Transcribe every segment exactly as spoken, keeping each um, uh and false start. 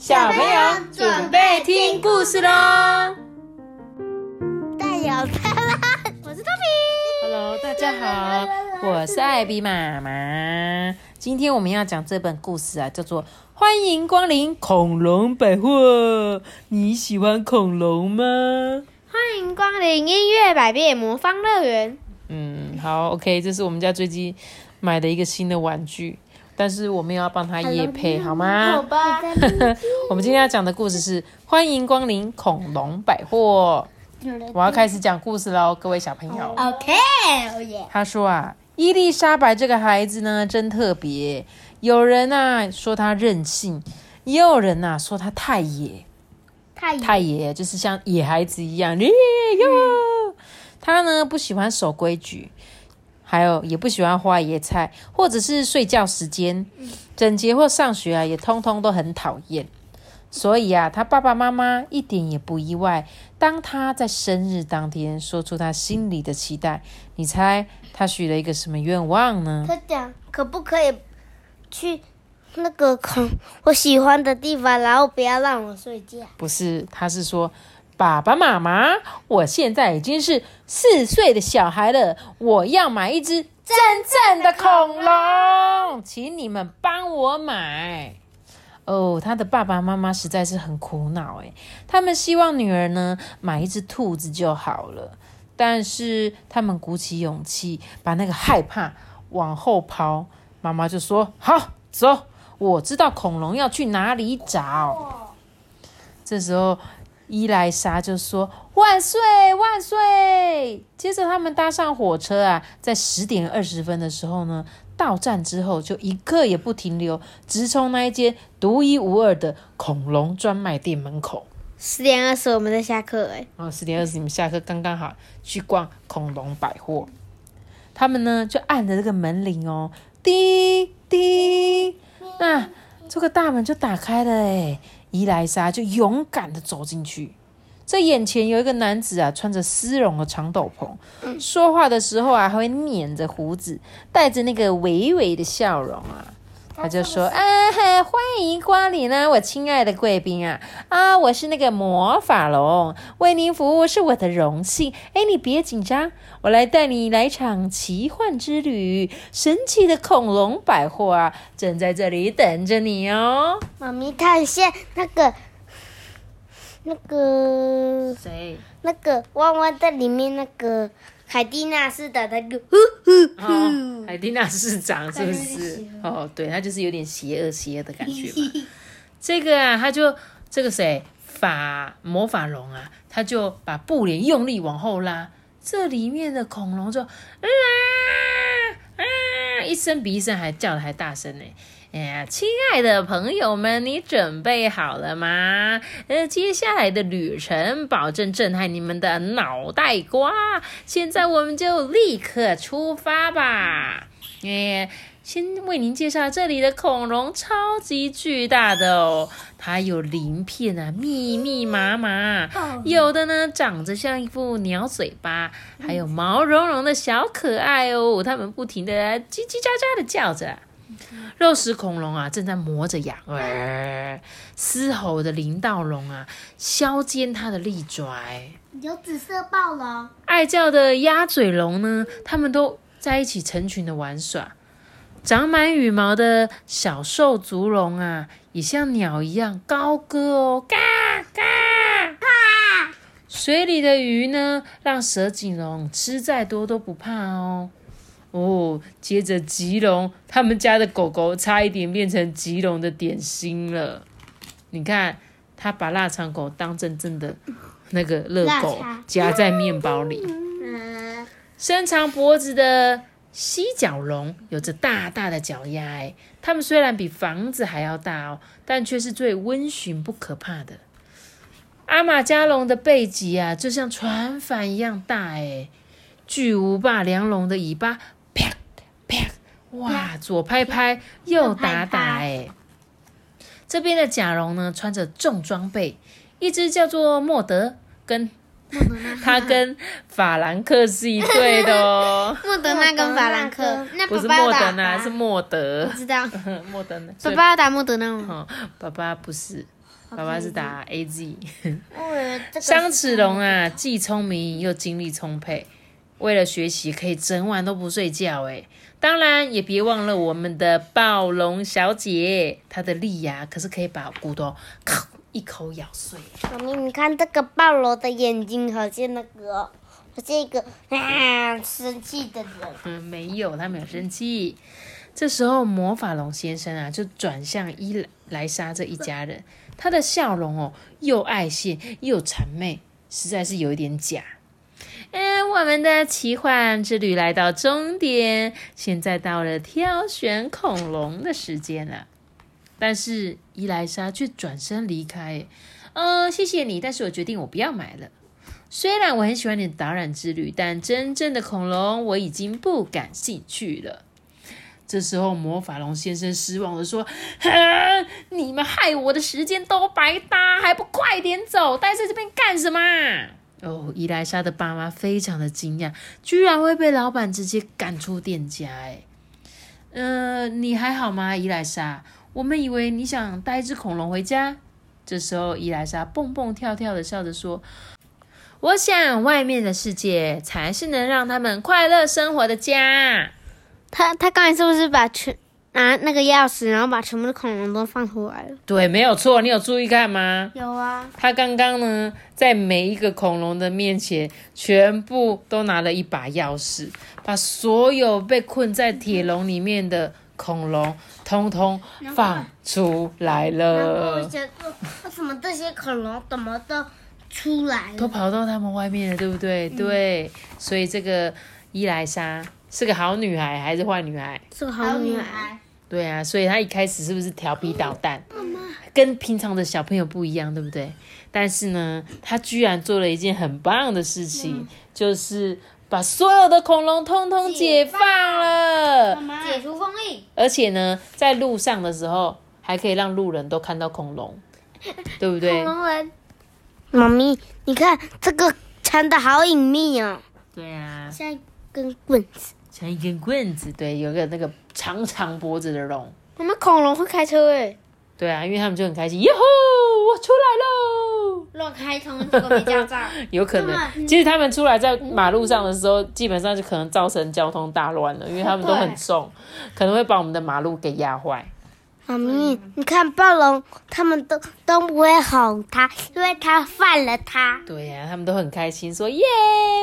小朋友准备听故事喽！大摇大拉，我是托比。Hello， 大家好，我是艾比妈妈。今天我们要讲这本故事啊，叫做《欢迎光临恐龙百货》。你喜欢恐龙吗？欢迎光临音乐百变魔方乐园。嗯，好 ，OK， 这是我们家最近买的一个新的玩具。但是我没有要帮他业配，好吗？好吧。我们今天要讲的故事是《欢迎光临恐龙百货》。我要开始讲故事喽，各位小朋友。OK， 他说啊，伊丽莎白这个孩子呢，真特别。有人啊说她任性，也有人啊说她太野。太野，太野就是像野孩子一样。她、嗯、呢不喜欢守规矩。还有也不喜欢花椰菜，或者是睡觉时间、整洁或上学啊，也通通都很讨厌。所以啊，他爸爸妈妈一点也不意外，当他在生日当天说出他心里的期待，你猜他许了一个什么愿望呢？他讲可不可以去那个我喜欢的地方，然后不要让我睡觉。不是，他是说。爸爸妈妈，我现在已经是四岁的小孩了，我要买一只真正的恐龙，请你们帮我买。哦，他的爸爸妈妈实在是很苦恼诶，他们希望女儿呢买一只兔子就好了，但是他们鼓起勇气，把那个害怕往后抛。妈妈就说：“好，走，我知道恐龙要去哪里找。”这时候。伊莱莎就说万岁万岁，接着他们搭上火车啊，在十点二十分的时候呢，到站之后就一刻也不停留，直冲那一间独一无二的恐龙专卖店门口。十点二十我们在下课哎、欸，哦，十点二十你们下课刚刚好去逛恐龙百货。他们呢就按着这个门铃哦，滴滴，那、啊、这个大门就打开了哎、欸。伊莱莎就勇敢地走进去，这眼前有一个男子啊，穿着丝绒的长斗篷，说话的时候啊，还会捻着胡子，带着那个微微的笑容啊。他就说：“啊，欢迎光临啊，我亲爱的贵宾啊！啊，我是那个魔法龙，为您服务是我的荣幸。哎，你别紧张，我来带你来一场奇幻之旅。神奇的恐龙百货啊，正在这里等着你哦。”妈咪看一下那个，那个谁？那个汪汪在里面那个海蒂娜市的那个，呼呼呼。哦海蒂娜市长是不是？哦，对，他就是有点邪恶、邪恶的感觉嘛。这个啊，他就这个谁法魔法龙啊，他就把布帘用力往后拉，这里面的恐龙就啊啊一声比一声还叫的还大声呢。哎呀，亲爱的朋友们，你准备好了吗？呃，接下来的旅程保证震撼你们的脑袋瓜。现在我们就立刻出发吧！哎，先为您介绍这里的恐龙，超级巨大的哦，它有鳞片啊，密密麻麻，有的呢长着像一副鸟嘴巴，还有毛茸茸的小可爱哦，它们不停的叽叽喳喳的叫着。肉食恐龙啊，正在磨着牙，嘶吼的林道龙啊，削尖它的利爪。有紫色暴龙，爱叫的鸭嘴龙呢，它们都在一起成群的玩耍。长满羽毛的小兽足龙啊，也像鸟一样高歌哦，嘎嘎嘎。水里的鱼呢，让蛇颈龙吃再多都不怕哦。哦，接着棘龙，他们家的狗狗差一点变成棘龙的点心了。你看，他把腊肠狗当真正的那个热狗夹在面包里。嗯、伸长脖子的犀角龙有着大大的脚丫，哎，它们虽然比房子还要大哦，但却是最温驯不可怕的。阿马加龙的背脊啊，就像船帆一样大，哎。巨无霸梁龙的尾巴。啪啪，哇，左拍拍右打打哎！这边的甲龙呢，穿着重装备，一只叫做莫德，跟他跟法兰克是一对的哦。莫德纳跟法兰克，不是莫德纳，是莫德。我知道，莫德纳。爸爸要打莫德纳吗？爸爸不是，爸爸是打 A Z。 张子龙啊，既聪明又精力充沛，为了学习可以整晚都不睡觉诶。当然也别忘了我们的暴龙小姐，她的利牙可是可以把骨头一口咬碎。妈咪，你看这个暴龙的眼睛好像那个，好像一个啊生气的人。嗯，没有，他没有生气。这时候魔法龙先生啊，就转向伊莱莎这一家人，他的笑容哦，又爱现又谄媚，实在是有一点假。嗯，我们的奇幻之旅来到终点，现在到了挑选恐龙的时间了。但是伊莱莎却转身离开。嗯，谢谢你，但是我决定我不要买了。虽然我很喜欢你的导览之旅，但真正的恐龙我已经不感兴趣了。这时候魔法龙先生失望的说，你们害我的时间都白搭，还不快点走，待在这边干什么啊？哦，伊莱莎的爸妈非常的惊讶，居然会被老板直接赶出店家。哎，呃，你还好吗，伊莱莎？我们以为你想带一只恐龙回家。这时候伊莱莎蹦蹦跳跳的笑着说，我想外面的世界才是能让他们快乐生活的家。他他刚才是不是把全拿那个钥匙，然后把全部的恐龙都放出来了？对，没有错。你有注意看吗？有啊。他刚刚呢，在每一个恐龙的面前，全部都拿了一把钥匙，把所有被困在铁笼里面的恐龙，通通放出来了。然后想说，为什么这些恐龙怎么都出来了？都跑到他们外面了，对不对？嗯、对，所以这个伊莱莎是个好女孩还是坏女孩？是个好女孩。对啊，所以她一开始是不是调皮捣蛋？跟平常的小朋友不一样，对不对？但是呢，她居然做了一件很棒的事情，嗯、就是把所有的恐龙通通解放了，解除封印。而且呢，在路上的时候，还可以让路人都看到恐龙，对不对？恐龙人，妈咪，你看这个藏得好隐秘哦。对啊，像一根棍子。像一根棍子，对，有个那个长长脖子的龙。我们恐龙会开车哎。对啊，因为他们就很开心，哟吼，我出来喽！乱开通，结果没驾照。有可能，其实他们出来在马路上的时候，嗯、基本上就可能造成交通大乱了，因为他们都很重，可能会把我们的马路给压坏。妈咪，嗯、你看暴龙，他们都都不会吼他，因为他犯了他。对啊，他们都很开心，说耶，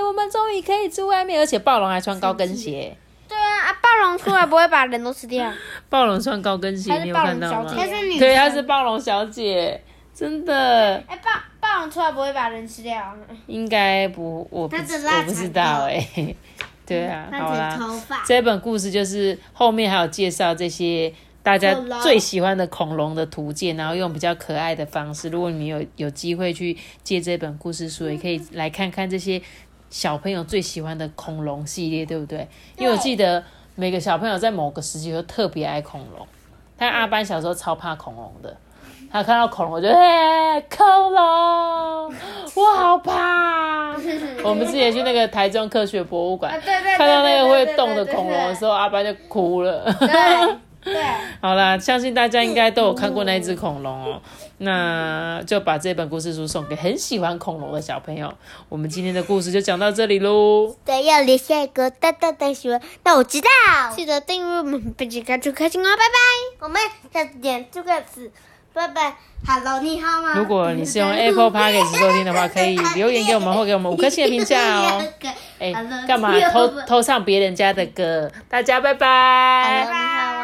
我们终于可以住外面，而且暴龙还穿高跟鞋。对啊，啊，暴龙出来不会把人都吃掉。暴龙穿高跟鞋，你有看到吗？她是女，对，她是暴龙小姐，真的。哎、欸，暴暴龙出来不会把人吃掉？应该不，我不，我不知道哎、欸。对啊，好啦，这本故事就是后面还有介绍这些大家最喜欢的恐龙的图鉴，然后用比较可爱的方式。如果你有有机会去借这本故事书，也可以来看看这些小朋友最喜欢的恐龙系列，对不对？因为我记得每个小朋友在某个时期都特别爱恐龙。但阿班小时候超怕恐龙的，他看到恐龙就哎、欸，恐龙，我好怕。我们之前去那个台中科学博物馆，啊、对对对对对对对对，看到那个会动的恐龙的时候，阿班就哭了。对。对，好啦，相信大家应该都有看过那一只恐龙哦。那就把这本故事书送给很喜欢恐龙的小朋友。我们今天的故事就讲到这里喽。对，要留下一个大大的喜欢，那我知道。记得订阅我们，并且关注开心哦，拜拜。我们下次见，就开始，拜拜。Hello， 你好吗？如果你是用 Apple Podcast 收听的话，可以留言给我们，或给我们五颗星的评价哦。哎、欸，干嘛偷偷唱别人家的歌？大家拜拜。Hello，